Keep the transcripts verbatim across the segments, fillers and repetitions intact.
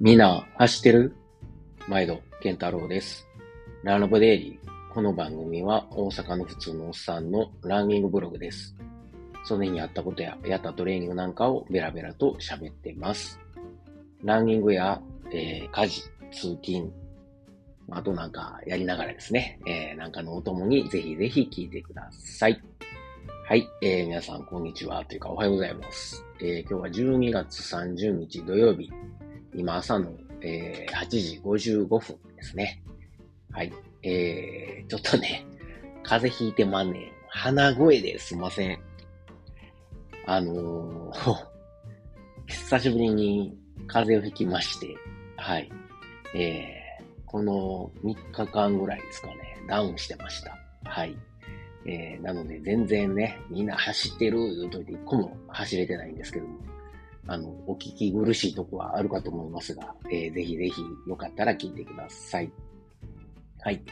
みんな走ってる？毎度健太郎です。ランラボデイリー。この番組は大阪の普通のおっさんのランニングブログです。その日にあったことややったトレーニングなんかをベラベラと喋ってます。ランニングや、えー、家事、通勤、あとなんかやりながらですね、えー、なんかのお供にぜひぜひ聞いてください。はい、えー、皆さんこんにちはというかおはようございます。えー、今日はじゅうにがつさんじゅうにち土曜日、今朝の、えー、はちじごじゅうごふんですね。はい、えー、ちょっとね、風邪ひいてまんねん。鼻声ですいません。あのー、久しぶりに風邪をひきまして、はい、えー、このみっかかんぐらいですかね、ダウンしてました。はい。えー、なので全然ね、みんな走ってる言うといて一個も走れてないんですけども、あの、お聞き苦しいとこはあるかと思いますが、えー、ぜひぜひよかったら聞いてください。はい。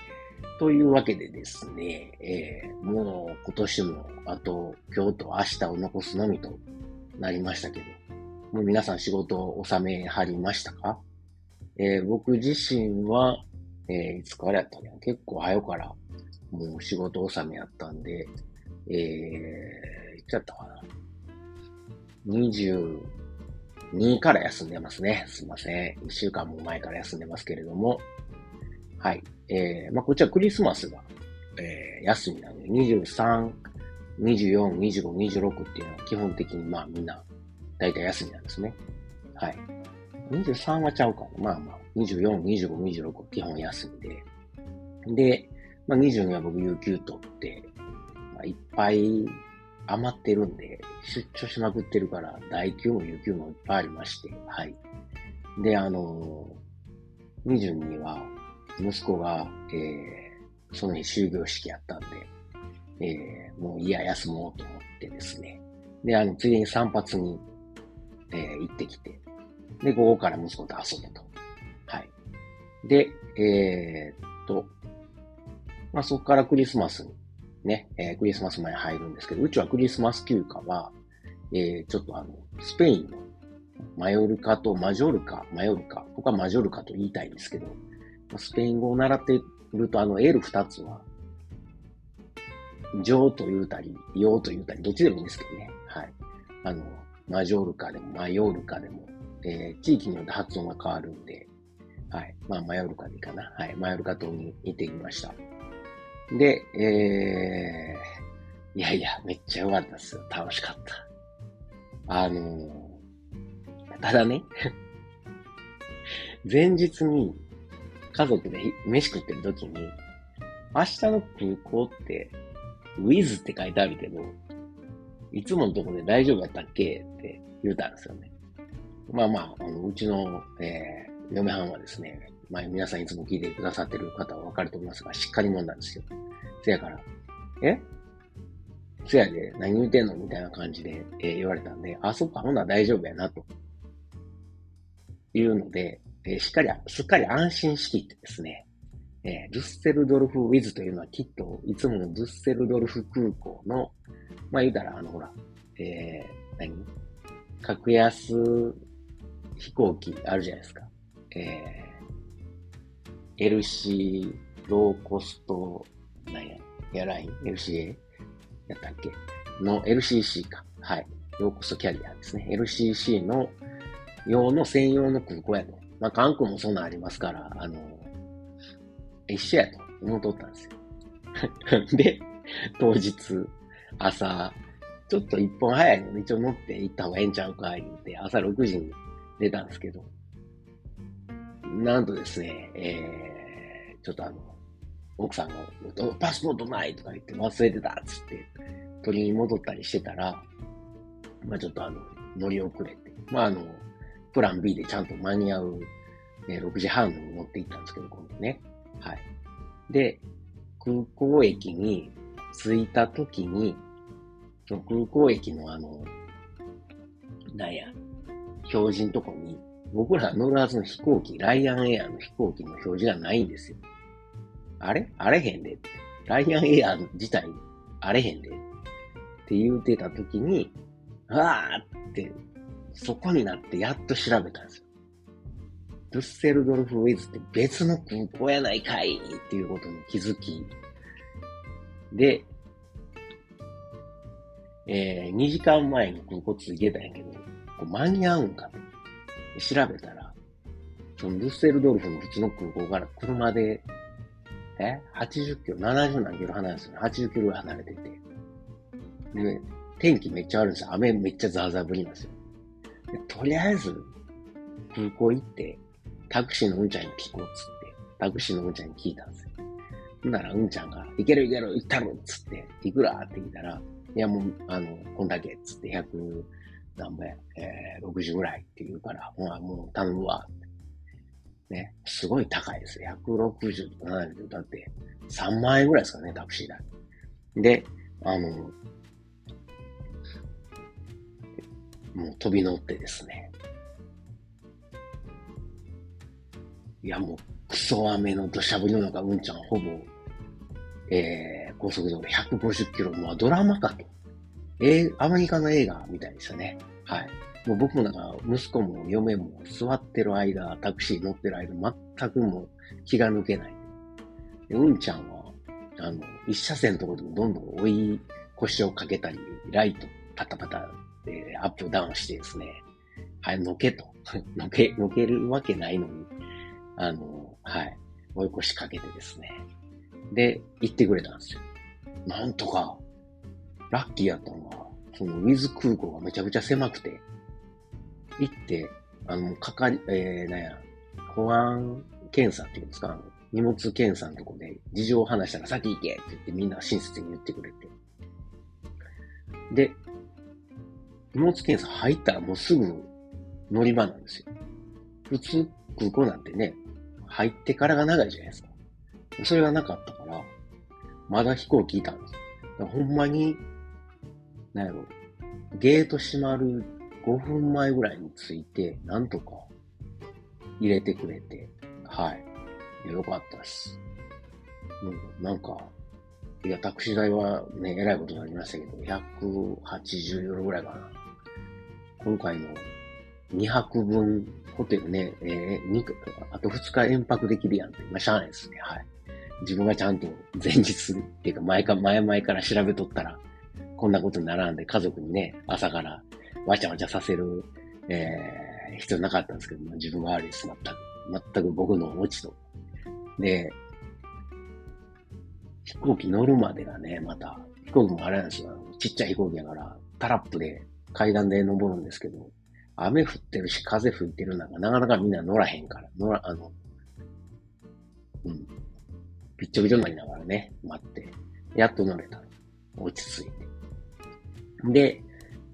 というわけでですね、えー、もう今年もあと今日と明日を残すのみとなりましたけど、もう皆さん仕事を納めはりましたか？えー、僕自身は、えー、いつからやったの？結構早からもう仕事納めやったんで、えー、いっちゃったかな。にじゅうにから休んでますね。すいません。いっしゅうかんも前から休んでますけれども。はい。えー、まあ、こっちはクリスマスが、えー、休みなので、にじゅうさん、にじゅうよん、にじゅうご、にじゅうろくっていうのは基本的にまあみんな大体休みなんですね。はい。にじゅうさんはちゃうかな。まあまあ、にじゅうよん、にじゅうご、にじゅうろくは基本休みで。で、まあにじゅうには僕有給取って、まあ、いっぱい余ってるんで、出張しまくってるから、代休も有給もいっぱいありまして、はい。で、あのー、にじゅうには、息子が、えー、その日終業式やったんで、えー、もういや、休もうと思ってですね。で、あの、ついでに散髪に、えー、行ってきて、で、午後から息子と遊ぶと。はい。で、えー、っと、まあ、そこからクリスマスに、ね、えー、クリスマス前に入るんですけど、うちはクリスマス休暇は、えー、ちょっとあの、スペインのマヨルカとマジョルカ、マヨルカ、僕はマジョルカと言いたいんですけど、スペイン語を習っているとあの エルにつは、上と言うたり、用と言うたり、どっちでもいいんですけどね。はい。あの、マジョルカでもマヨルカでも、えー、地域によって発音が変わるんで、はい。まあ、マヨルカでいいかな。はい。マヨルカ島に行ってきました。で、えー、いやいや、めっちゃ良かったですよ。楽しかった。あのー、ただね、前日に家族で飯食ってる時に、明日の空港って、ウィズ って書いてあるけど、いつものとこで大丈夫やったっけって言うたんですよね。まあまあ、あのうちの、えー、嫁はんはですね、まあ、皆さんいつも聞いてくださってる方はわかると思いますが、しっかり者なんですよ。せやから、えせやで、何言うてんのみたいな感じで、えー、言われたんで、あ、そっか、ほんなら大丈夫やな、と。いうので、えー、しっかり、すっかり安心しきってですね、えー、デュッセルドルフウィズというのはきっと、いつものデュッセルドルフ空港の、まあ、言うたら、あの、ほら、えー、何格安飛行機あるじゃないですか。えーエルシー ローコスト、なんや、エアライン エルシーエー やったっけの エルシーシー か。はい。ローコストキャリアですね。エルシーシー の用の専用の空港やと。まあ、韓国もそんなんありますから、あの、一緒やと思っとったんですよ。で、当日、朝、ちょっと一本早いので、一応乗って行った方がええんちゃうか、言って、朝ろくじに出たんですけど、なんとですね、えー、ちょっとあの、奥さんが、パスポートないとか言って忘れてたっつって、取りに戻ったりしてたら、まあちょっとあの、乗り遅れて、まああの、プラン ビー でちゃんと間に合う、ね、ろくじはんに乗って行ったんですけど、今度ね。はい。で、空港駅に着いた時に、その空港駅のあの、なんや、表示のとこに、僕ら乗るはずの飛行機、ライアンエアの飛行機の表示がないんですよ。あれあれへんでって。ライアンエア自体、あれへんで。って言うてたときに、あーって、そこになってやっと調べたんですよ。デュッセルドルフ・ウィズって別の空港やないかいっていうことに気づき、で、えー、にじかんまえに空港着いてたんやけど、こう間に合うんかと調べたら、そのデュッセルドルフの普通の空港から車で、え ?はちじゅっキロ、ななじゅう何キロ離れてるの？ はちじゅう キロ離れてて。で、天気めっちゃ悪いんですよ。雨めっちゃザーザー降りますよ。で、とりあえず、空港行って、タクシーのうんちゃんに聞こうっつって、タクシーのうんちゃんに聞いたんですよ。ほんならうんちゃんが、いけるいける、行ったろっつって、いくらって聞いたら、いやもう、あの、こんだけっつって、ひゃく何倍、えー、ろくじゅうぐらいって言うから、ほら、もう頼むわ。ね、すごい高いですよ。ひゃくろくじゅうとかななじゅう、だってさんまん円ぐらいですかね、タクシー代。で、あの、もう飛び乗ってですね。いや、もうクソ雨の土砂降りの中、うんちゃんほぼ、えー、高速道路ひゃくごじゅっキロ、まあドラマかと。えー、アメリカの映画みたいでしたね。はい。もう僕もなんか、息子も嫁も座ってる間、タクシー乗ってる間、全くもう気が抜けない。で、うんちゃんは、あの、一車線のところでもどんどん追い腰をかけたり、ライトパタパタでアップダウンしてですね、はい、のけと。のけ、のけるわけないのに、あの、はい、追い腰かけてですね。で、行ってくれたんですよ。なんとか、ラッキーやったのは、そのウィズ空港がめちゃくちゃ狭くて、行って、あの、かかり、えー、なんや、保安検査っていうんですか、荷物検査のとこで事情を話したら先行けって言ってみんな親切に言ってくれて。で、荷物検査入ったらもうすぐ乗り場なんですよ。普通空港なんてね、入ってからが長いじゃないですか。それがなかったから、まだ飛行機いたんですよ。だからほんまに、なんやろ、ゲート閉まるごふんまえぐらいについて、なんとか入れてくれて、はい。よかったです。なんか、いや、タクシー代はね、えらいことになりましたけど、ひゃくはちじゅうユーロぐらいかな。今回のにはくぶんホテルね、えー、あとふつか延泊できるやんって、まあ、しゃあないですね、はい。自分がちゃんと前日っていうか、前か前々から調べとったら、こんなことにならんで、家族にね、朝から、わちゃわちゃさせる、えー、必要なかったんですけど、まあ、自分が悪いです。全く、全く僕の落ちと。で、飛行機乗るまでがね、また、飛行機もあれなんですよ。ちっちゃい飛行機やから、タラップで階段で登るんですけど、雨降ってるし、風吹いてる中、なかなかみんな乗らへんから、乗ら、あの、うん、びっちょびちょになりながらね、待って、やっと乗れた。落ち着いて。で、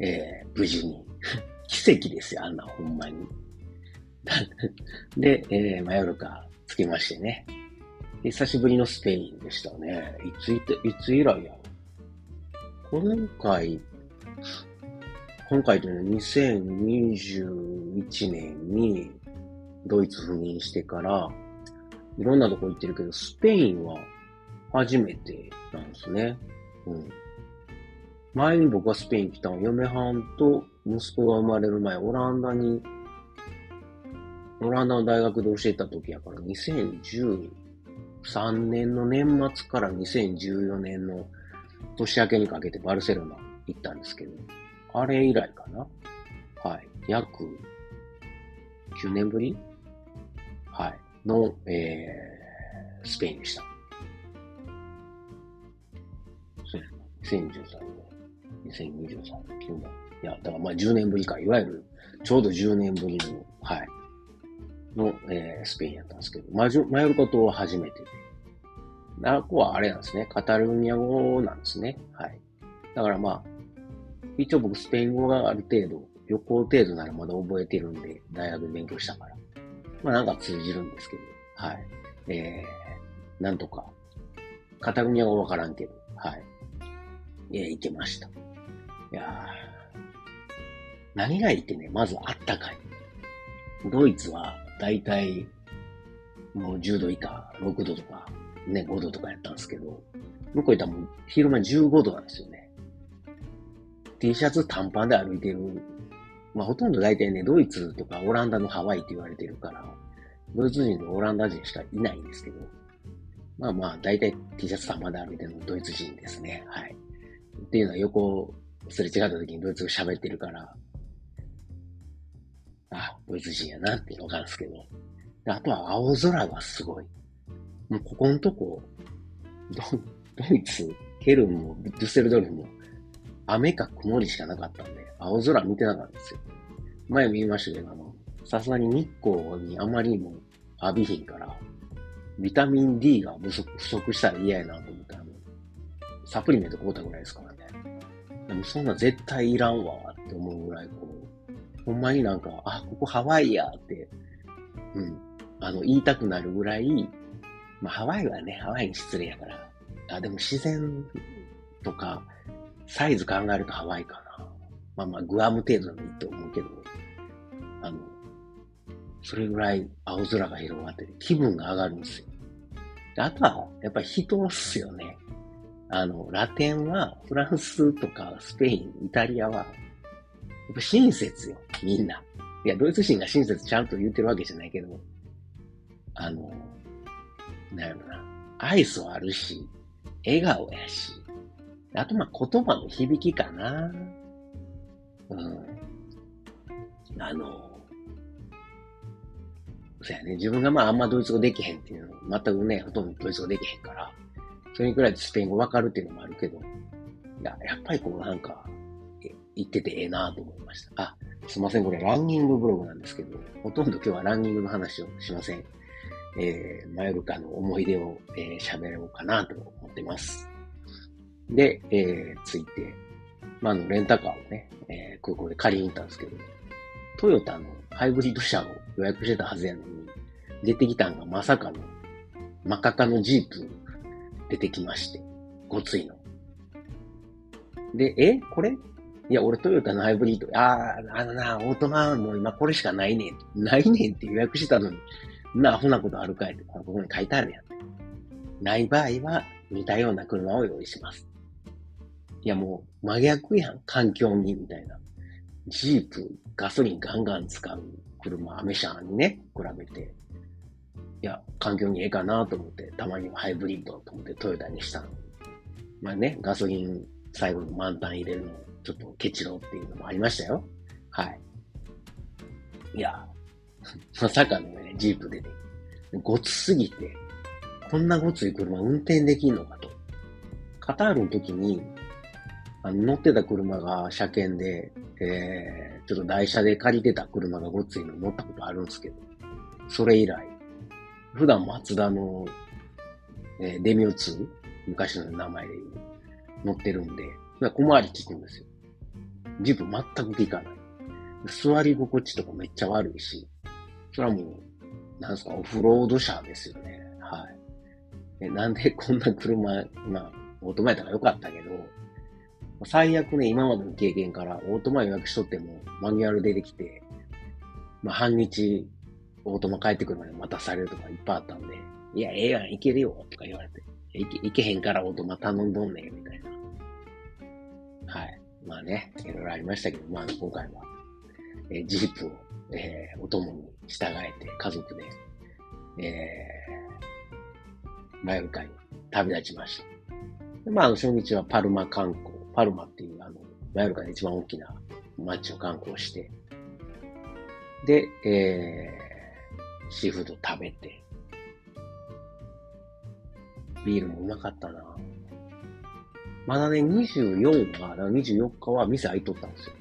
えー、無事に。奇跡ですよ、あんな、ほんまに。で、えー、マヨルカ着きましてね。久しぶりのスペインでしたね。いついて、いつ以来やろ。今回、今回というのはにせんにじゅういちねんにドイツ赴任してから、いろんなとこ行ってるけど、スペインは初めてなんですね。うん。前に僕がスペイン来たの、嫁はんと息子が生まれる前、オランダに、オランダの大学で教えた時やから、にせんじゅうさんねんの年末からにせんじゅうよねんの年明けにかけてバルセロナ行ったんですけど、あれ以来かな？はい。約きゅうねんぶり？はい。の、えー、スペインでした。にせんじゅうさんねん、にせんにじゅうさんねん、きゅうねん。いや、だからまあじゅうねんぶりか、いわゆる、ちょうどじゅうねんぶりの、はい、の、えー、スペインやったんですけど、マジョ、マヨルカ島は初めてで。あこはあれなんですね、カタルーニャ語なんですね。はい。だからまあ、一応僕スペイン語がある程度、旅行程度ならまだ覚えてるんで、大学で勉強したから。まあなんか通じるんですけど、はい。えー、なんとか、カタルーニャ語わからんけど、はい。えー、行けました。いや何がいいってね、まずあったかい。ドイツはだいたいもうじゅうど以下、ろくどとか、ね、ごどとかやったんですけど、向こう行ったらもう昼間じゅうごどなんですよね。T シャツ短パンで歩いてる。まあほとんどだいたいね、ドイツとかオランダのハワイって言われてるから、ドイツ人とオランダ人しかいないんですけど、まあまあ、だいたい T シャツ玉で歩いてるのドイツ人ですね。はい。っていうのは横すれ違った時にドイツ語喋ってるから、あ、ドイツ人やなっていうのがあるんですけど。で、あとは青空がすごい。もうここのとこ、ド、ドイツ、ケルンもデュッセルドルフも雨か曇りしかなかったんで、青空見てなかったんですよ。前見ましたけど、あの、さすがに日光にあまりも浴びひんから、ビタミン D が不足、不足したら嫌やなと思って、あの、サプリメント買うたぐらいですからね。でもそんな絶対いらんわって思うぐらい、こう、ほんまになんか、あ、ここハワイやって、うん、あの、言いたくなるぐらい、まあハワイはね、ハワイに失礼やから。あ、でも自然とか、サイズ考えるとハワイかな。まあまあ、グアム程度でもいいと思うけど、あの、それぐらい青空が広がってて気分が上がるんですよ。で、あとは、やっぱり人っすよね。あの、ラテンは、フランスとかスペイン、イタリアは、やっぱ親切よ、みんな。いや、ドイツ人が親切ちゃんと言ってるわけじゃないけど、あの、なんやろな、愛想あるし、笑顔やし、あとまあ言葉の響きかな。うん。あの、そうやね、自分がまああんまドイツ語できへんっていうの、全くね、ほとんどドイツ語できへんから、それにくらいスペイン語わかるっていうのもあるけど、いや、やっぱりこうなんか、言っててええなぁと思いました。あ、すいません、これランニングブログなんですけど、ほとんど今日はランニングの話をしません。えー、マヨルカの思い出を喋、えー、ろうかなと思ってます。で、えー、ついて、まあ、あの、レンタカーをね、えー、空港で借りに行ったんですけど、トヨタのハイブリッド車を予約してたはずやのに、出てきたんがまさかの、マカカのジープ出てきまして、ごついの。で、えこれいや、俺トヨタのハイブリッド、あー、あのな、オートマもう今これしかないねん。ないねんって予約してたのに、なあ、ほなことあるかいって、ここに書いてあるやん。ない場合は、似たような車を用意します。いや、もう、真逆やん。環境に、みたいな。ジープ、ガソリンガンガン使う車、アメ車にね、比べて。いや、環境にええかなと思って、たまにはハイブリッドと思ってトヨタにしたの。まあね、ガソリン最後に満タン入れるの、ちょっとケチろうっていうのもありましたよ。はい。いや、まさかのね、ジープでね、ごつすぎて、こんなごつい車運転できんのかと。カタールの時に、あの乗ってた車が車検で、えー、ちょっと台車で借りてた車がごついの乗ったことあるんですけど、それ以来、普段マツダの、えー、デミオツー、昔の名前で乗ってるんで、小回り効くんですよ。ジープ全く効かない。座り心地とかめっちゃ悪いし、それはもう、なんすか、オフロード車ですよね。はい。え、なんでこんな車、まあ、オートマやったらよかったけど、最悪ね、今までの経験から、オートマ予約しとっても、マニュアル出てきて、まあ、半日、オートマ帰ってくるまで待たされるとかいっぱいあったんで、いや、ええやん、いけるよ、とか言われて、いけ、いけへんからオートマ頼んどんねん、みたいな。はい。まあね、いろいろありましたけど、まあ、今回は、えー、ジープを、えー、お供に従えて、家族で、えー、マヨルカに旅立ちました。で、まあ、あの、初日はパルマ観光。パルマっていう、あの、マヨルカで一番大きな街を観光して、で、えー、シーフード食べて、ビールもうまかったな。まだね、にじゅうよっかは、にじゅうよっかは店開いとったんですよ。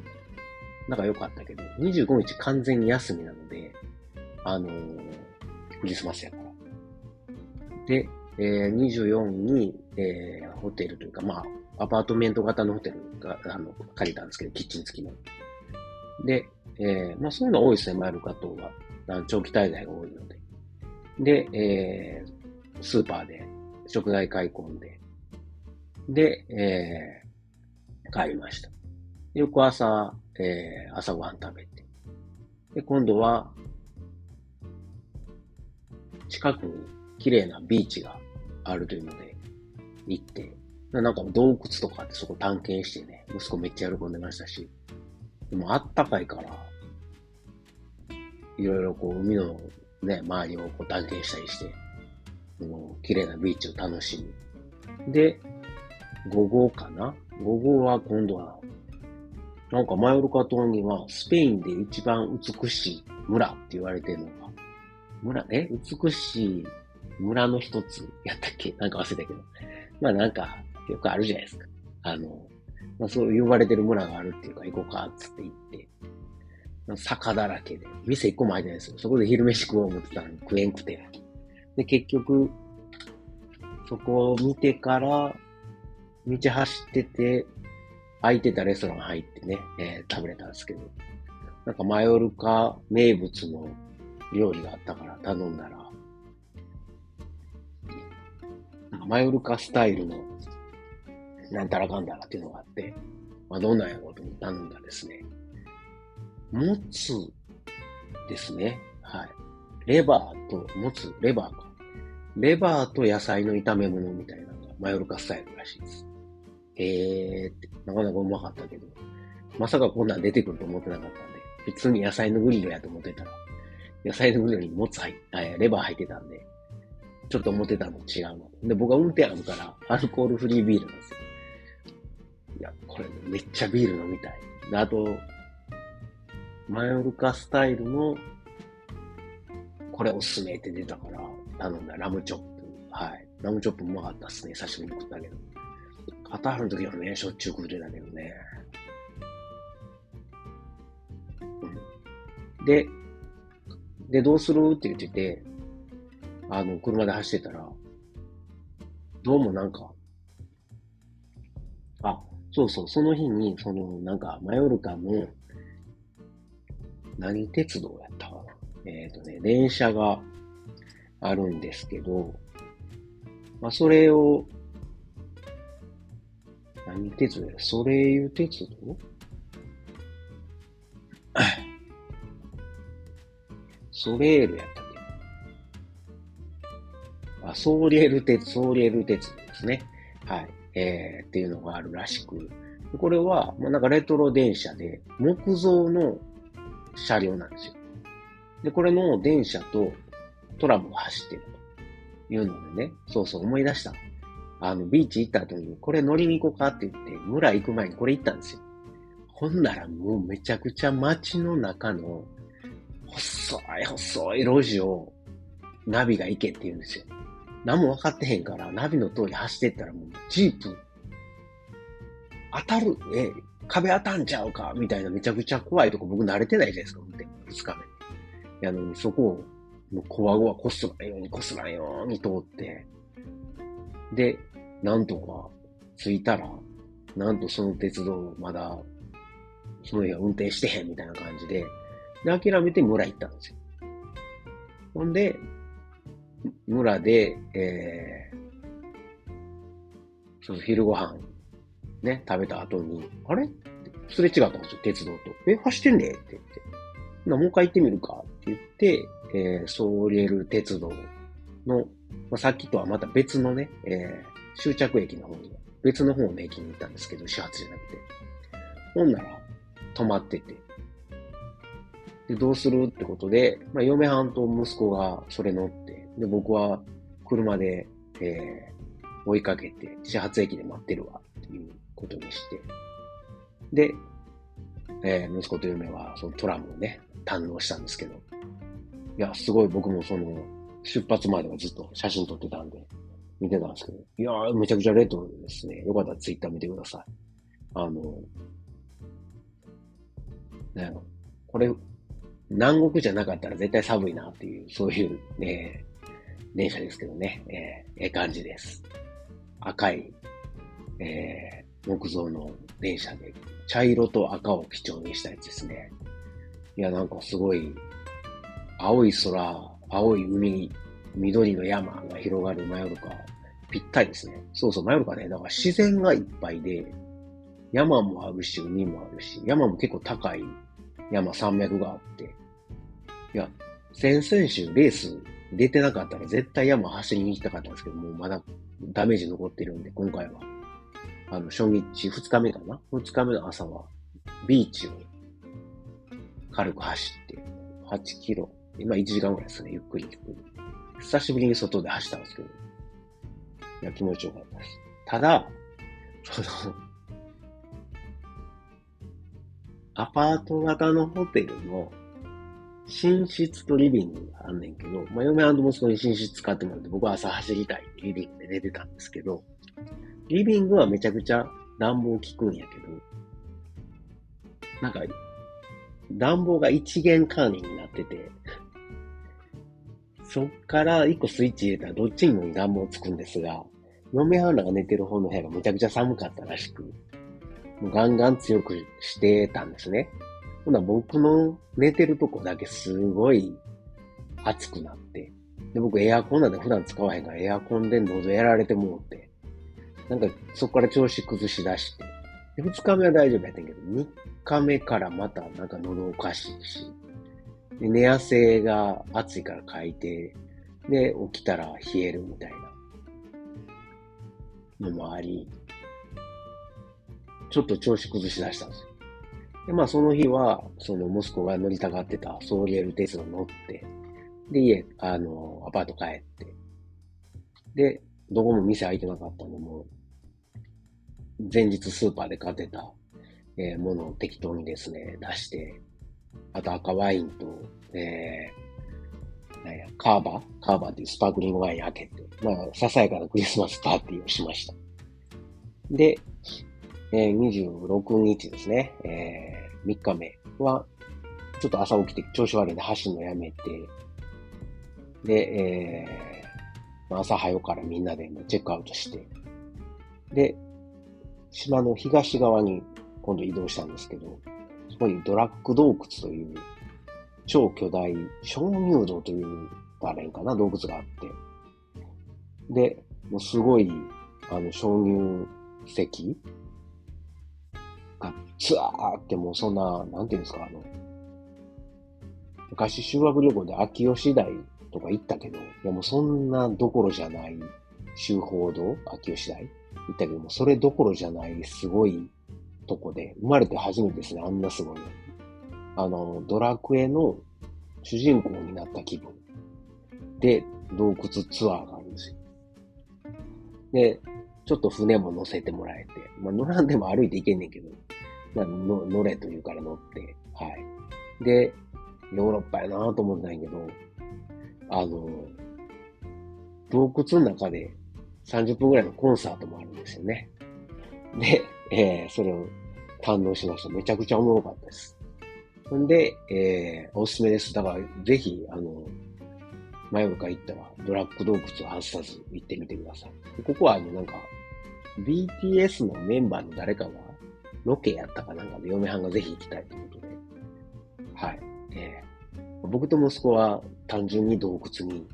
なんか良かったけど、にじゅうごにち完全に休みなので、あのー、クリスマスやから。で、えー、にじゅうよっかに、えー、ホテルというか、まあ、アパートメント型のホテルが、あの、借りたんですけど、キッチン付きの。で、えー、まあそういうの多いですね、マヨルカ島は。長期滞在が多いので。で、えー、スーパーで食材買い込んで、で、えー、帰りました。翌朝、えー、朝ごはん食べて。で、今度は、近くに綺麗なビーチがあるというので、行って、なんか洞窟とかあってそこ探検してね、息子めっちゃ喜んでましたし、でもあったかいから、いろいろこう海のね、周りをこう探検したりして、うん、綺麗なビーチを楽しむ。で、午後かな？午後は今度は、なんかマヨルカ島にはスペインで一番美しい村って言われてるのが、村、え？美しい村の一つやったっけ？なんか忘れたけど。まあなんか、よくあるじゃないですか。あの、まあ、そう呼ばれてる村があるっていうか、行こうか、つって行って。坂だらけで、店一個も開いてないですよ。そこで昼飯食おう思ってたのに食えんくて。で、結局、そこを見てから、道走ってて、空いてたレストラン入ってね、えー、食べれたんですけど、なんかマヨルカ名物の料理があったから頼んだら、なんかマヨルカスタイルの、なんたらかんだらっていうのがあって、まあ、どんなんやろうと思って頼んだですね。もつですね。はい。レバーと、もつ、レバーか。レバーと野菜の炒め物みたいなのがマヨルカスタイルらしいです。えーって、なかなかうまかったけど、まさかこんなん出てくると思ってなかったんで、普通に野菜のグリルやと思ってたら、野菜のグリルにもつ入った、レバー入ってたんで、ちょっと思ってたのと違うの。で、僕は運転あるから、アルコールフリービールなんですよ。いや、これめっちゃビール飲みたい。で、あと、マヨルカスタイルの、これおすすめって出たから、頼んだラムチョップ。はい。ラムチョップうまかったっすね。久しぶりに食ったけど。カタールの時はね、しょっちゅう食うてたけどね。うん、で、で、どうするって言ってて、あの、車で走ってたら、どうもなんか、あ、そうそう、その日に、その、なんか、マヨルカの、何鉄道やったかな。えっとね、電車があるんですけど、まあ、それを、何鉄道や、ソレイユ鉄道ソレールやったっけ？あ、ソーリエル鉄、ソーリエル鉄道ですね。はい。えー、っていうのがあるらしく。これは、まあ、なんかレトロ電車で、木造の車両なんですよ。で、これの電車とトラムが走ってるというのでね、そうそう思い出した。あの、ビーチ行った後に、これ乗りに行こうかって言って、村行く前にこれ行ったんですよ。ほんならもうめちゃくちゃ街の中の、細い細い路地を、ナビが行けって言うんですよ。何も分かってへんから、ナビの通り走ってったらもうジープ、当たる、え、壁当たんちゃうかみたいなめちゃくちゃ怖いとこ僕慣れてないじゃないですか、運転ふつかめ。いや、そこを、もうこわごわこすらんようにこすらんように通って、で、なんとか着いたら、なんとその鉄道まだ、その日は運転してへんみたいな感じで、で、諦めて村行ったんですよ。ほんで、村で、えー、そう、昼ご飯、ね、食べた後に、あれ？すれ違ったんですよ、鉄道と。え、走ってんねって言って。な、もう一回行ってみるかって言って、えー、ソーリエル鉄道の、まあ、さっきとはまた別のね、えー、終着駅の方に、別の方の駅に行ったんですけど、始発じゃなくて。ほんなら、止まってて。で、どうするってことで、まあ、嫁はんと息子がそれ乗って、で、僕は車で、えー、追いかけて、始発駅で待ってるわ、っていうことにして。で、えー、息子と嫁はそのトラムをね、堪能したんですけど、いや、すごい僕もその、出発前ではずっと写真撮ってたんで、見てたんですけど、いやー、めちゃくちゃレトロですね。よかったらツイッター見てください。あの、ね、これ、南国じゃなかったら絶対寒いなっていう、そういう、ね、電車ですけどね、えー、えー、感じです。赤い、えー、木造の電車で、茶色と赤を基調にしたやつですね。いや、なんかすごい、青い空、青い海、緑の山が広がるマヨルカ、ぴったりですね。そうそう、マヨルカね、だから自然がいっぱいで、山もあるし、海もあるし、山も結構高い山、山脈があって、いや、先々週レース出てなかったら絶対山走りに行きたかったんですけど、もうまだダメージ残ってるんで、今回は。あの、初日、二日目かな？二日目の朝は、ビーチを軽く走って、はちキロ今いちじかんぐらいですね、ゆっくりゆっくり。久しぶりに外で走ったんですけど、いや、気持ちよかったです。ただ、その、アパート型のホテルの寝室とリビングがあんねんけど、まあ、嫁&息子に寝室使ってもらって、僕は朝走りたいリビングで寝てたんですけど、リビングはめちゃくちゃ暖房効くんやけど、なんか、暖房が一元管理になってて、そっから一個スイッチ入れたらどっちにも暖房つくんですが、嫁はんらが寝てる方の部屋がめちゃくちゃ寒かったらしく、もうガンガン強くしてたんですね。ほんなら僕の寝てるとこだけすごい暑くなって、で僕エアコンなんて普段使わへんからエアコンで喉やられてもうって、なんかそこから調子崩し出して、でふつかめは大丈夫やったんけど、みっかめからまたなんか喉おかしいし、で寝汗が暑いからかいて、で起きたら冷えるみたいなのもあり、ちょっと調子崩し出したんですよ。で、まあその日は、その息子が乗りたがってたソーリエルテスラ乗って、で家、あの、アパート帰って、で、どこも店開いてなかったので、もう、前日スーパーで買ってた、えー、ものを適当にですね、出して、あと赤ワインと、えー、なんや、カーバーカーバーっていうスパークリングワイン開けて、まあ、ささやかなクリスマスパーティーをしました。で、えー、にじゅうろくにちですね、えー、みっかめは、ちょっと朝起きて調子悪いんで走るのやめて、で、えー、朝早からみんなでチェックアウトして、で、島の東側に今度移動したんですけど、そこにドラッグ洞窟という超巨大鍾乳洞というあれかな洞窟があって、で、もうすごいあの鍾乳石がツアーってもうそんななんていうんですかあの昔修学旅行で秋吉台とか行ったけど、いやもうそんなどころじゃない修法堂秋吉台行ったけども、それどころじゃない、すごいとこで、生まれて初めてですね、あんなすごいの。あの、ドラクエの主人公になった気分で、洞窟ツアーがあるんですよ。で、ちょっと船も乗せてもらえて、まあ乗らんでも歩いていけんねんけど、まあ、の乗れというから乗って、はい。で、ヨーロッパやなぁと思ったんやけど、あの、洞窟の中で、さんじゅっぷんぐらいのコンサートもあるんですよね。で、えー、それを堪能しました。めちゃくちゃおもろかったです。ほんで、えー、おすすめです。だから、ぜひ、あの、マヨルカ行ったら、ドラッグ洞窟を外さず行ってみてください。でここは、あの、なんか、ビーティーエス のメンバーの誰かが、ロケやったかなんかで、嫁はんがぜひ行きたいということで、はい。えー、僕と息子は、単純に洞窟に、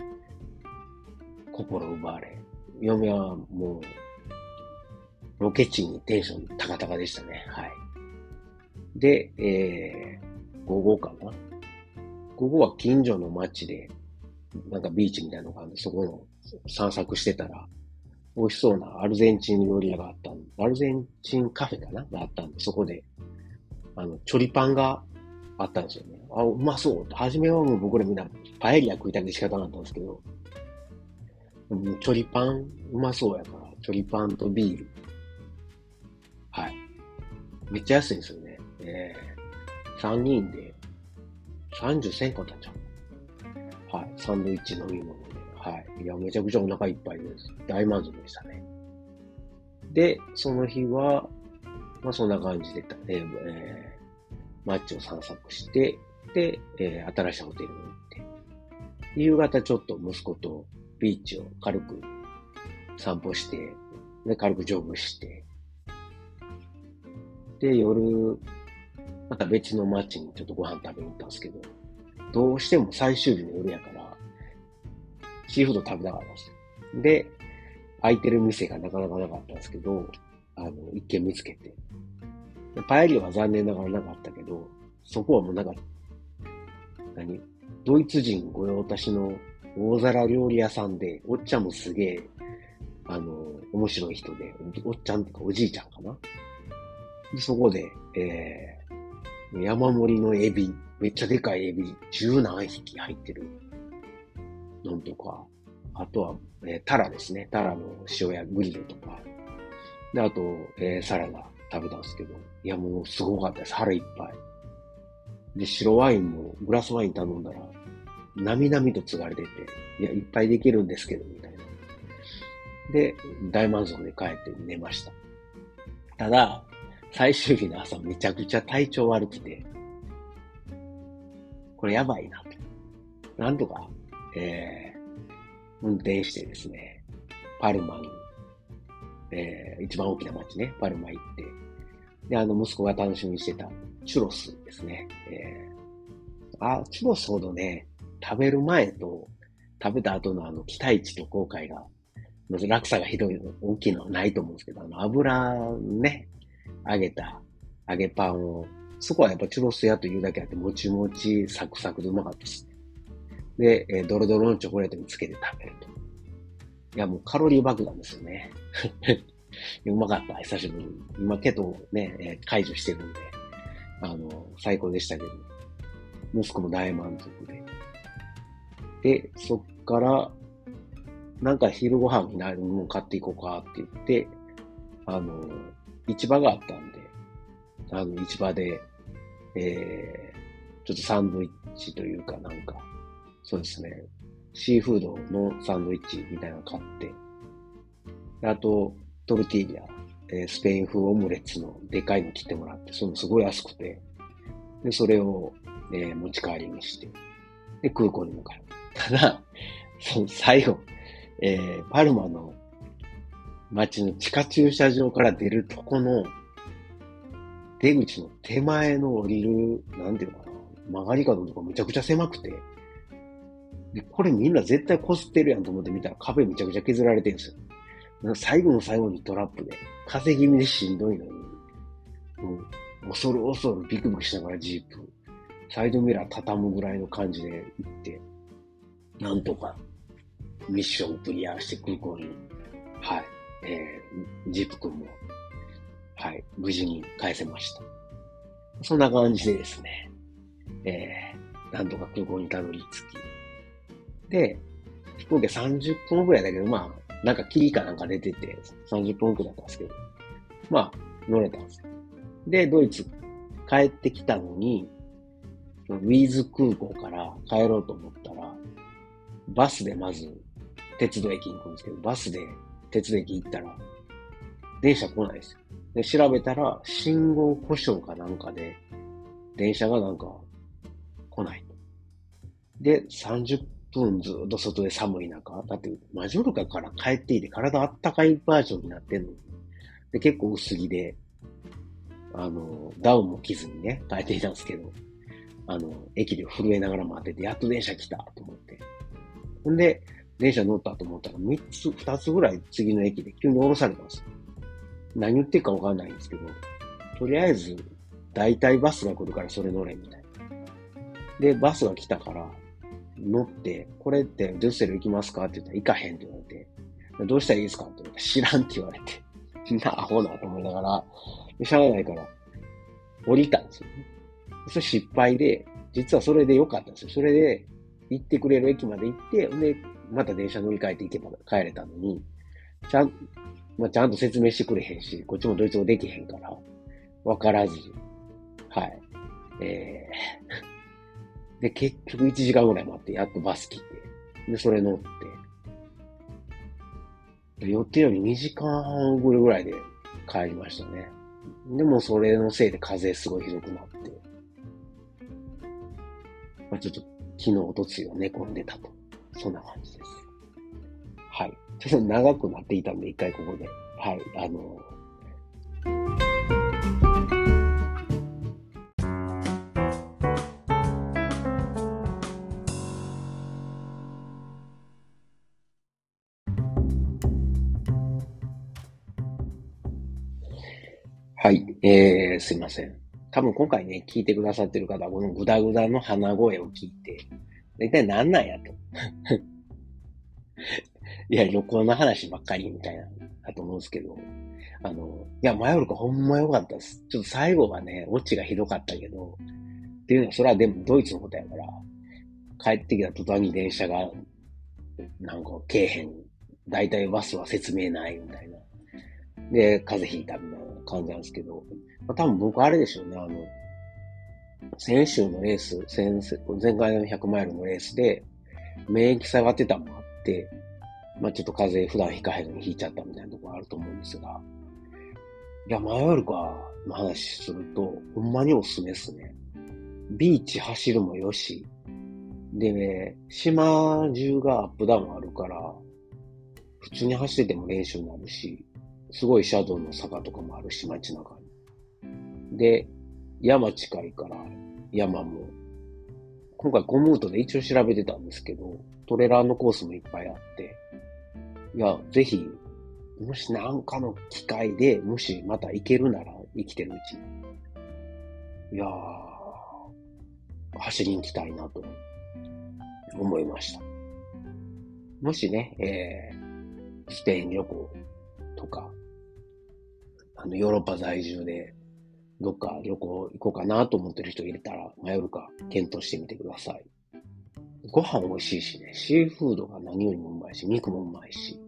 心奪われ、嫁はもう、ロケ地にテンション高々でしたね。はい。で、えー、午後かな。午後は近所の街で、なんかビーチみたいなのがあるんで、そこの散策してたら、美味しそうなアルゼンチン料理屋があったんで、アルゼンチンカフェかながあったんで、そこで、あの、チョリパンがあったんですよね。あ、うまそう。初めはもう僕らみんなパエリア食いたくて仕方なかったんですけど、チョリパン、うまそうやから、チョリパンとビール。はい。めっちゃ安いんですよね。えー、さんにんでさんじゅうえん買ったんちゃう？はい。サンドイッチ飲み物で。はい。いや、めちゃくちゃお腹いっぱいです。大満足でしたね。で、その日は、まあそんな感じで、えーえー、街を散策して、で、えー、新しいホテルに行って、夕方ちょっと息子と、ビーチを軽く散歩して、で軽くジョグして、で、夜、また別の街にちょっとご飯食べに行ったんですけど、どうしても最終日の夜やから、シーフード食べなかったんですよ。で、空いてる店がなかなかなかったんですけど、あの、一軒見つけて。パエリアは残念ながらなかったけど、そこはもうなんか、何？ドイツ人御用達の大皿料理屋さんで、おっちゃんもすげえ、あの、面白い人で、おっちゃんとかおじいちゃんかな。でそこで、えー、山盛りのエビめっちゃでかいエビ十何匹入ってるのとか、あとは、えー、タラですね。タラの塩やグリルとか。で、あと、えー、サラダ食べたんですけど、いやもうすごかったです。腹いっぱい。で、白ワインもグラスワイン頼んだら、なみなみと継がれてて、いや、いっぱいできるんですけど、みたいな。で、大満足で帰って寝ました。ただ、最終日の朝めちゃくちゃ体調悪くて、これやばいなと。なんとか、えー、運転してですね、パルマに、えー、一番大きな街ね、パルマ行って、で、あの息子が楽しみにしてたチュロスですね。えー、あ、チュロスほどね、食べる前と食べた後のあの期待値と後悔が、落差がひどいの、大きいのはないと思うんですけど、あの油ね、揚げた、揚げパンを、そこはやっぱチュロス屋というだけあって、もちもち、サクサクでうまかったですね。で、ドロドロのチョコレートにつけて食べると。いや、もうカロリー爆弾ですよね。うまかった、久しぶりに。今、ケトね、解除してるんで、あの、最高でしたけど、息子も大満足で。で、そっから、なんか昼ご飯になるもの買っていこうかって言って、あの、市場があったんで、あの、市場で、えー、ちょっとサンドイッチというかなんか、そうですね、シーフードのサンドイッチみたいなの買って、あと、トルティーヤ、えー、スペイン風オムレツのでかいの切ってもらって、それもすごい安くて、で、それを、えー、持ち帰りにして、で、空港に向かう。ただ、その最後、えー、パルマの街の地下駐車場から出るとこの出口の手前の降りる、なんていうのかな、曲がり角のとこめちゃくちゃ狭くて、で、これみんな絶対擦ってるやんと思って見たら壁めちゃくちゃ削られてるんですよ。なんか最後の最後にトラップで、風邪気味でしんどいのに、うん、恐る恐るビクビクしながらジープ、サイドミラー畳むぐらいの感じで行って、なんとか、ミッションをクリアして空港に、はい、えー、ジープくんも、はい、無事に返せました。そんな感じでですね、えー、なんとか空港にたどり着き、で、飛行機さんじゅっぷんぐらいだけど、まあ、なんか霧かなんか出てて、さんじゅっぷんくらいだったんですけど、まあ、乗れたんですよ。で、ドイツ帰ってきたのに、ウィーズ空港から帰ろうと思ったら、バスでまず、鉄道駅に行くんですけど、バスで鉄道駅行ったら、電車来ないですよ。で、調べたら、信号故障かなんかで、電車がなんか来ない。で、さんじゅっぷんずっと外で寒い中、だってマジョルカから帰っていて、体あったかいバージョンになってんのに。で、結構薄着で、あの、ダウンも着ずにね、帰っていたんですけど、あの、駅で震えながら待ってて、やっと電車来たと思って。ほんで、電車乗ったと思ったら、三つ、二つぐらい次の駅で急に降ろされたんですよ。何言ってるかわかんないんですけど、とりあえず、大体バスが来るからそれ乗れ、みたいな。で、バスが来たから、乗って、これってデュッセル行きますかって言ったら、行かへんって言われて、どうしたらいいですかって言ったら、知らんって言われて、みんなアホなと思いながら、しゃあないから、降りたんですよね。それ失敗で、実はそれで良かったんですよ。それで、行ってくれる駅まで行って、で、また電車乗り換えて行けば帰れたのに、ちゃん、まあ、ちゃんと説明してくれへんし、こっちもドイツ語できへんから、わからず、はい。えー、で、結局いちじかんぐらい待って、やっとバス来て、で、それ乗って、で、予定よりにじかんはんぐらいで帰りましたね。でもそれのせいで風すごいひどくなって、まあ、ちょっと、昨日、おとついは寝込んでたと。そんな感じです。はい。ちょっと長くなっていたんで、一回ここで。はい。あのー、はい。えー、すいません。多分今回ね、聞いてくださってる方は、このグダグダの鼻声を聞いて、一体何なんやと。いや、旅行の話ばっかりみたいな、だと思うんですけど、あの、いや、マヨルカほんま良かったです。ちょっと最後はね、オチがひどかったけど、っていうのは、それはでもドイツのことやから、帰ってきた途端に電車が、なんかけえへん。だいたいバスは説明ないみたいな。で、風邪ひいたみたいな感じなんですけど、まあ、多分僕あれでしょうね、あの、先週のレース、先前回のひゃくマイルのレースで、免疫下がってたのもあって、まあちょっと風邪普段ひかへんのにひいちゃったみたいなところあると思うんですが、いや、マヨルカの話すると、ほんまにおすすめですね。ビーチ走るもよし、でね、島中がアップダウンあるから、普通に走ってても練習になるし、すごいシャドウの坂とかもあるし、街中に。で、山近いから、山も。今回コムートで一応調べてたんですけど、トレランのコースもいっぱいあって、いや、ぜひ、もしなんかの機会で、もしまた行けるなら、生きてるうちに。いやー、走りに行きたいなと思いました。もしね、えー、スペイン旅行とか、あの、ヨーロッパ在住で、どっか旅行行こうかなと思ってる人入れたら、マヨルカ検討してみてください。ご飯美味しいしね、シーフードが何よりもうまいし、肉もうまいし。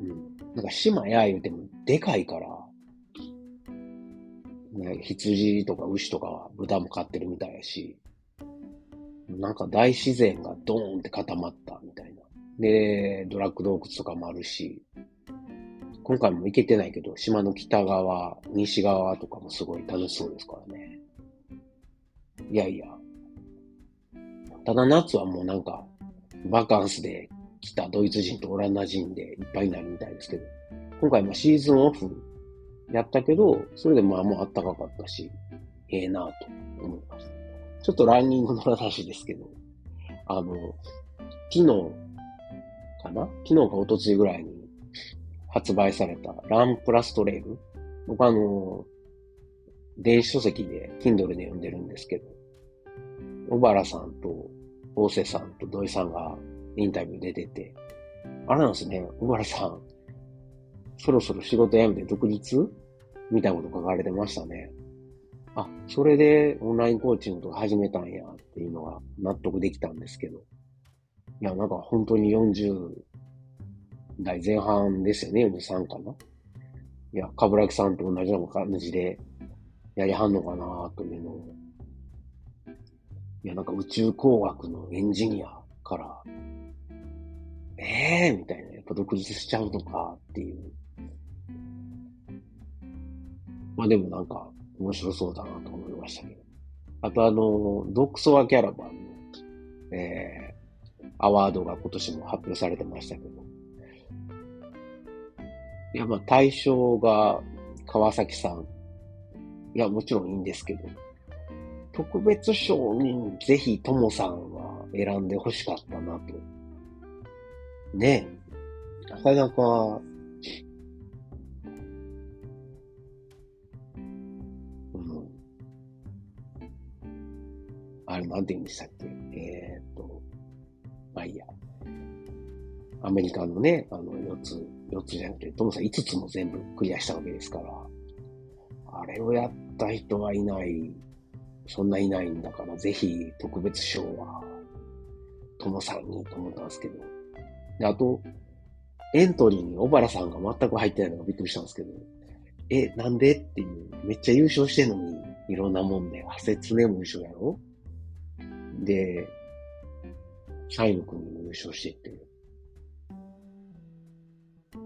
うん。なんか島や言うてもでかいから、ね、羊とか牛とか豚も飼ってるみたいやし、なんか大自然がドーンって固まったみたいな。で、ドラッグ洞窟とかもあるし、今回も行けてないけど、島の北側、西側とかもすごい楽しそうですからね。いやいや。ただ夏はもうなんか、バカンスで来たドイツ人とオランダ人でいっぱいになるみたいですけど、今回もシーズンオフやったけど、それでまあもう暖かかったし、ええなぁと思います。ちょっとランニングの話ですけど、あの、昨日かな?昨日か一昨日ぐらいに、発売されたランプラストレイル。僕あの、電子書籍で Kindle で読んでるんですけど、小原さんと大瀬さんと土井さんがインタビュー出てて、あれなんですね、小原さん、そろそろ仕事辞めて独立?みたいなこと書かれてましたね。あ、それでオンラインコーチングとか始めたんやっていうのが納得できたんですけど、いや、なんか本当によんじゅうだいぜん半ですよね、よんじゅうさんかな。いや、かぶらきさんと同じような感じでやりはんのかなというのを。いや、なんか宇宙工学のエンジニアから、ええー、みたいな、やっぱ独立しちゃうのかっていう。まあでもなんか面白そうだなと思いましたけど。あとあの、ドクソワキャラバンの、えー、アワードが今年も発表されてましたけど、いや、まあ、対象が川崎さん。いや、もちろんいいんですけど、特別賞にぜひともさんは選んでほしかったなと。ねえ。なかなか、うん。あれ、なんて言うんでしたっけ?えーっと、まあいいや。アメリカのね、あの、よっつ、よっつじゃなくて、ともさんいつつも全部クリアしたわけですから、あれをやった人はいない、そんないないんだから、ぜひ特別賞は、ともさんにと思ったんですけど。で、あと、エントリーに小原さんが全く入ってないのがびっくりしたんですけど、え、なんでっていう、めっちゃ優勝してんのに、いろんなもんで、ハセツネも優勝やろで、シャイム君も優勝してって、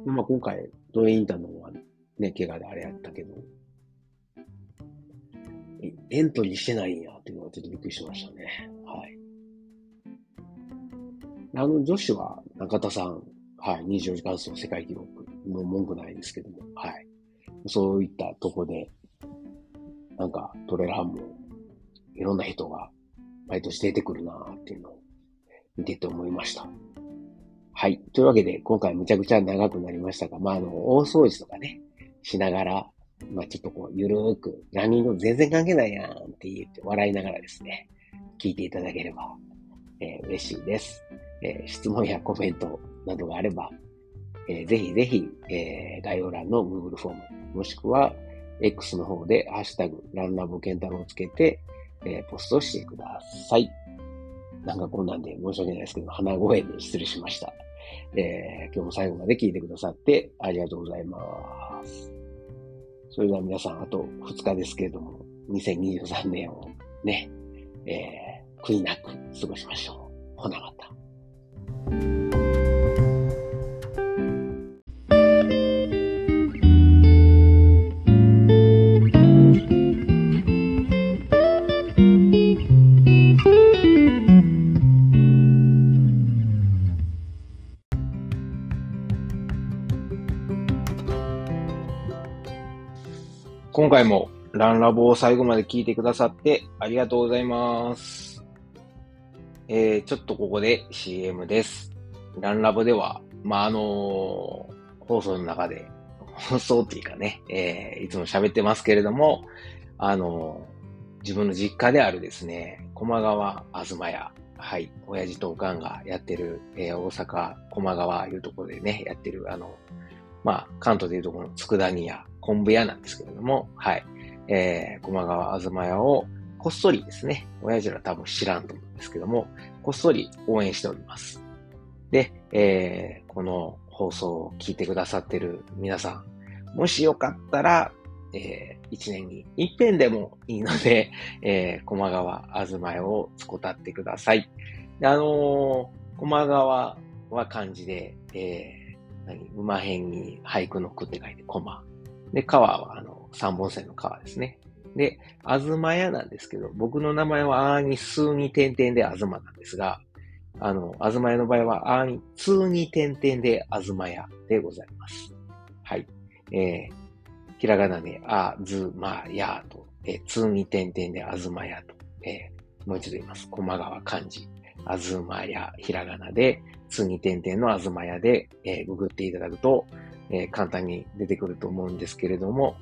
まあ今回、ドイインターの方はね、怪我であれやったけど、エントリーしてないんやっていうのがちょっとびっくりしましたね。はい。あの女子は中田さん、はい、にじゅうよじかん走世界記録の文句ないですけども、はい。そういったとこで、なんかトレランもいろんな人が毎年出てくるなーっていうのを見てて思いました。はい。というわけで、今回むちゃくちゃ長くなりましたが、まあ、あの、大掃除とかね、しながら、まあ、ちょっとこう、ゆるーく、ランニング全然関係ないやんって言って笑いながらですね、聞いていただければ、えー、嬉しいです、えー。質問やコメントなどがあれば、えー、ぜひぜひ、えー、概要欄の Google フォーム、もしくは、X の方でハッシュタグランラボケンタロウをつけて、えー、ポストしてください。なんかこんなんで申し訳ないですけど、鼻声で失礼しました。えー、今日も最後まで聞いてくださってありがとうございます。それでは皆さん、あとふつかですけれども、にせんにじゅうさんねんをね、えー、悔いなく過ごしましょう。ほなまた。今回もランラボを最後まで聞いてくださってありがとうございます。えー、ちょっとここで シーエム です。ランラボでは、まあ、あのー、放送の中で、放送っていうかね、えー、いつも喋ってますけれども、あのー、自分の実家であるですね、駒川あずまや、はい、親父とおかんがやってる、えー、大阪、駒川いうところでね、やってる、あの、まあ、関東でいうところの佃煮屋、昆布屋なんですけれども、はい。えー、駒川あずま屋を、こっそりですね、親父ら多分知らんと思うんですけども、こっそり応援しております。で、えー、この放送を聞いてくださってる皆さん、もしよかったら、えー、いちねんに一遍でもいいので、えー、駒川あずま屋をつこたってください。で、あのー、駒川は漢字で、えー、何、馬辺に俳句の句って書いて、駒。で、川は、あの、三本線の川ですね。で、あずまやなんですけど、僕の名前はあーにすーに点々であずまなんですが、あの、あずまやの場合はあーにつーに点々であずまやでございます。はい。えー、ひらがなであずまやと、えー、つーに点々であずまやと、えー、もう一度言います。駒川漢字、あずまや、ひらがなで、つーに点々のあずまやで、えー、ググっていただくと、えー、簡単に出てくると思うんですけれども、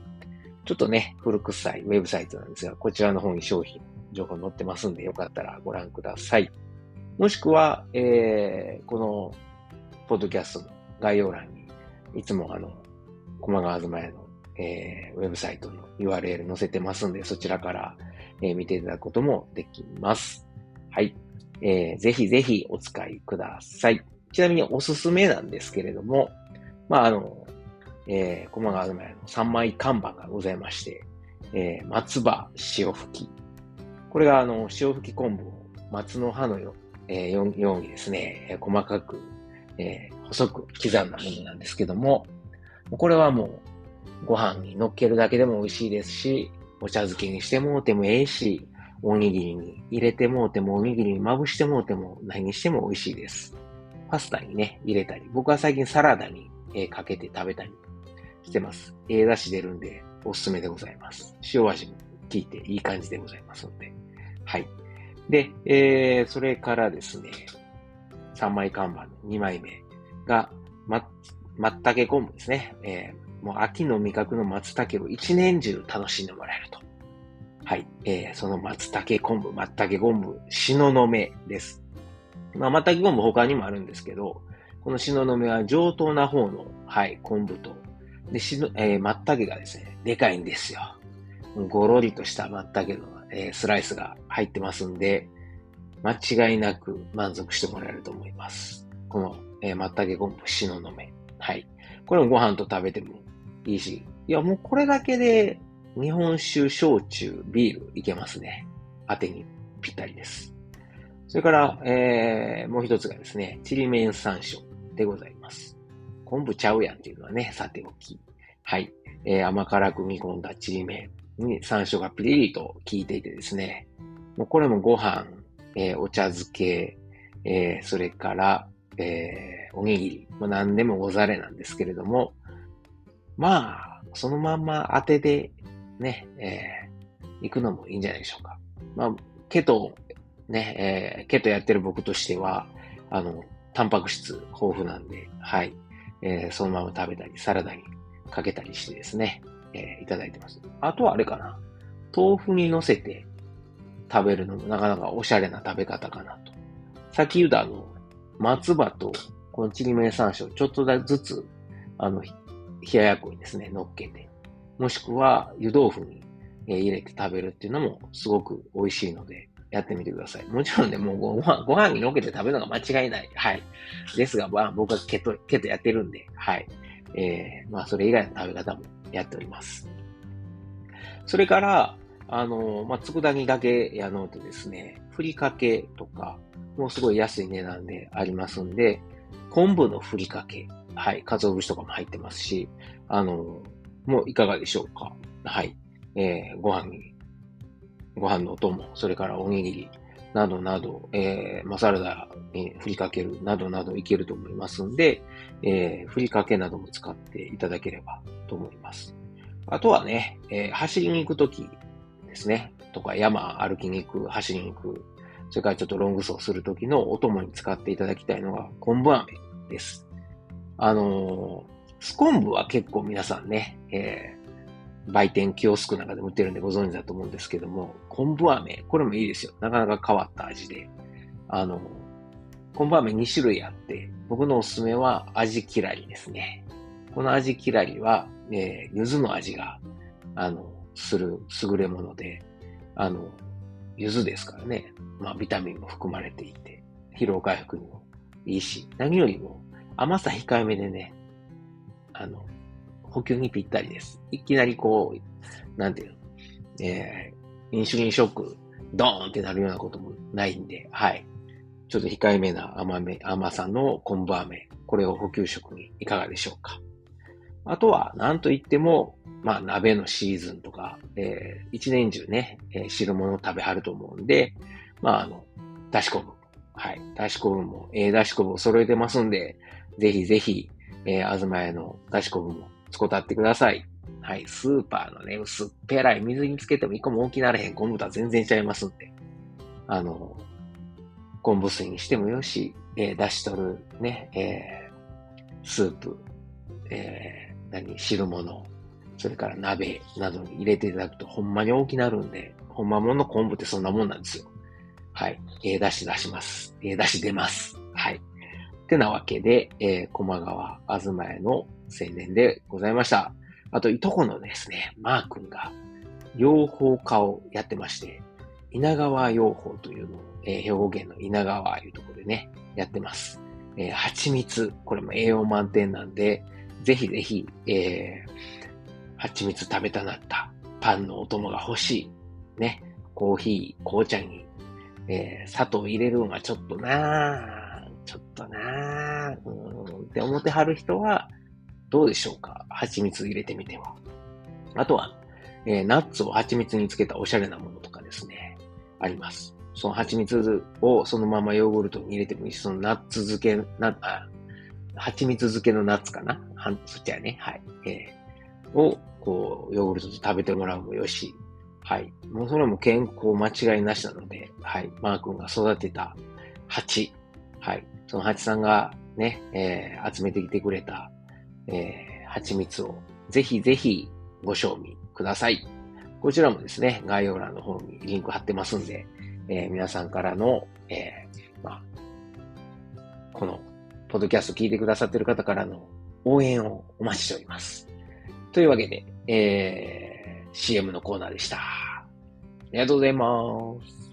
ちょっとね、古臭いウェブサイトなんですが、こちらの方に商品、情報載ってますんで、よかったらご覧ください。もしくは、えー、この、ポッドキャストの概要欄に、いつもあの、駒川あずまやの、えー、ウェブサイトの ユーアールエル 載せてますんで、そちらから、えー、見ていただくこともできます。はい、えー。ぜひぜひお使いください。ちなみにおすすめなんですけれども、まあ、あの、えー、駒川あずまやのさんまい看板がございまして、えー、松葉潮吹き。これが、あの、潮吹き昆布を松の葉のよ、えー、ようにですね、えー、細かく、えー、細く刻んだものなんですけども、これはもう、ご飯に乗っけるだけでも美味しいですし、お茶漬けにしてもうてもええし、おにぎりに入れてもうても、おにぎりにまぶしてもうても、何にしても美味しいです。パスタにね、入れたり、僕は最近サラダにえー、かけて食べたりしてます。ええ出汁出るんでおすすめでございます。塩味も効いていい感じでございますので。はい。で、えー、それからですね、さんまい看板のにまいめが、ま、まったけ昆布ですね。えー、もう秋の味覚の松茸を一年中楽しんでもらえると。はい。えー、その松茸昆布、まったけ昆布、しののめです。まあ、まったけ昆布他にもあるんですけど、このしののめは上等な方の、はい、昆布と、で、しの、えー、まったけがですね、でかいんですよ。ごろりとしたまったけの、えー、スライスが入ってますんで、間違いなく満足してもらえると思います。この、えー、まったけ昆布、しののめ。はい。これもご飯と食べてもいいし、いや、もうこれだけで、日本酒、焼酎、ビールいけますね。当てにぴったりです。それから、えー、もう一つがですね、ちりめん山椒。でございます。昆布ちゃうやんっていうのはね、さておき。はい。えー、甘辛く煮込んだちりめんに山椒がピリリと効いていてですね。もうこれもご飯、えー、お茶漬け、えー、それから、えー、おにぎり。もう何でもござれなんですけれども。まあ、そのまんま当てでね、えー、行くのもいいんじゃないでしょうか。まあ、ケト、ね、えー、ケトやってる僕としては、あの、タンパク質豊富なんで、はい、えー、そのまま食べたり、サラダにかけたりしてですね、えー、いただいてます。あとはあれかな、豆腐に乗せて食べるのもなかなかおしゃれな食べ方かなと。さっき言ったあの、松葉とこのちりめん山椒、ちょっとずつ、あの、冷ややっこにですね、乗っけて、もしくは湯豆腐に入れて食べるっていうのもすごく美味しいのでやってみてください。もちろんね、もうご飯、ご飯にのけて食べるのが間違いない。はい。ですが、まあ、僕はケト、ケトやってるんで、はい。えー、まあ、それ以外の食べ方もやっております。それから、あの、まあ、佃煮だけやのうとですね、ふりかけとか、もうすごい安い値段でありますんで、昆布のふりかけ、はい、鰹節とかも入ってますし、あの、もういかがでしょうか。はい。えー、ご飯に。ご飯のお供、それからおにぎりなどなど、えー、まあ、サラダに振りかけるなどなどいけると思いますんで、えー、振りかけなども使っていただければと思います。あとはね、えー、走りに行くときですね、とか山歩きに行く、走りに行く、それからちょっとロング走するときのお供に使っていただきたいのが昆布飴です。あのー、酢昆布は結構皆さんね、えー売店、キオスクなんかで売ってるんでご存知だと思うんですけども、昆布飴、これもいいですよ。なかなか変わった味で。あの、昆布飴に種類あって、僕のおすすめは味きらりですね。この味きらりは、えー、柚子の味が、あの、する優れもので、あの、柚子ですからね、まあ、ビタミンも含まれていて、疲労回復にもいいし、何よりも甘さ控えめでね、あの、補給にぴったりです。いきなりこう、なんていうの、えー、インシュリンショック、ドーンってなるようなこともないんで、はい。ちょっと控えめな甘め、甘さの昆布飴、これを補給食にいかがでしょうか。あとは、なんといっても、まあ、鍋のシーズンとか、えー、一年中ね、えー、汁物を食べはると思うんで、まあ、あの、だし昆布。はい。だし昆布も、えー、だし昆布を揃えてますんで、ぜひぜひ、えー、あずまやのだし昆布も、使ってください。はい。スーパーのね、薄っぺらい水につけても一個も大きならへん昆布とは全然ちゃいますんで。あの、昆布水にしてもよし、えー、出しとるね、えー、スープ、えー、何、汁物、それから鍋などに入れていただくとほんまに大きなるんで、ほんまもんの昆布ってそんなもんなんですよ。はい。えー、出し出します。えー、出し出ます。はい。ってなわけで、えー、駒川あずまやの青年でございました。あと、いとこのですね、マー君が養蜂家をやってまして、稲川養蜂というのを、えー、兵庫県の稲川というところでね、やってます。えー、蜂蜜、これも栄養満点なんで、ぜひぜひ、えー、蜂蜜食べたなった、パンのお供が欲しい、ね、コーヒー、紅茶に、えー、砂糖入れるのがちょっとなぁ、ちょっとなぁ、うーんって思ってはる人は、どうでしょうか？蜂蜜入れてみては。あとは、えー、ナッツを蜂蜜につけたおしゃれなものとかですね、あります。その蜂蜜をそのままヨーグルトに入れてもいいし、そのナッツ漬け、な、あ、蜂蜜漬けのナッツかな？は、そっちはね、はい。えー、を、こう、ヨーグルトで食べてもらうもよし、はい。もうそれも健康間違いなしなので、はい。マー君が育てた蜂、はい。その蜂さんがね、えー、集めてきてくれたえー、蜂蜜をぜひぜひご賞味ください。こちらもですね、概要欄の方にリンク貼ってますんで、えー、皆さんからの、えーまあ、このポッドキャスト聞いてくださっている方からの応援をお待ちしております。というわけで、えー、シーエム のコーナーでした。ありがとうございます。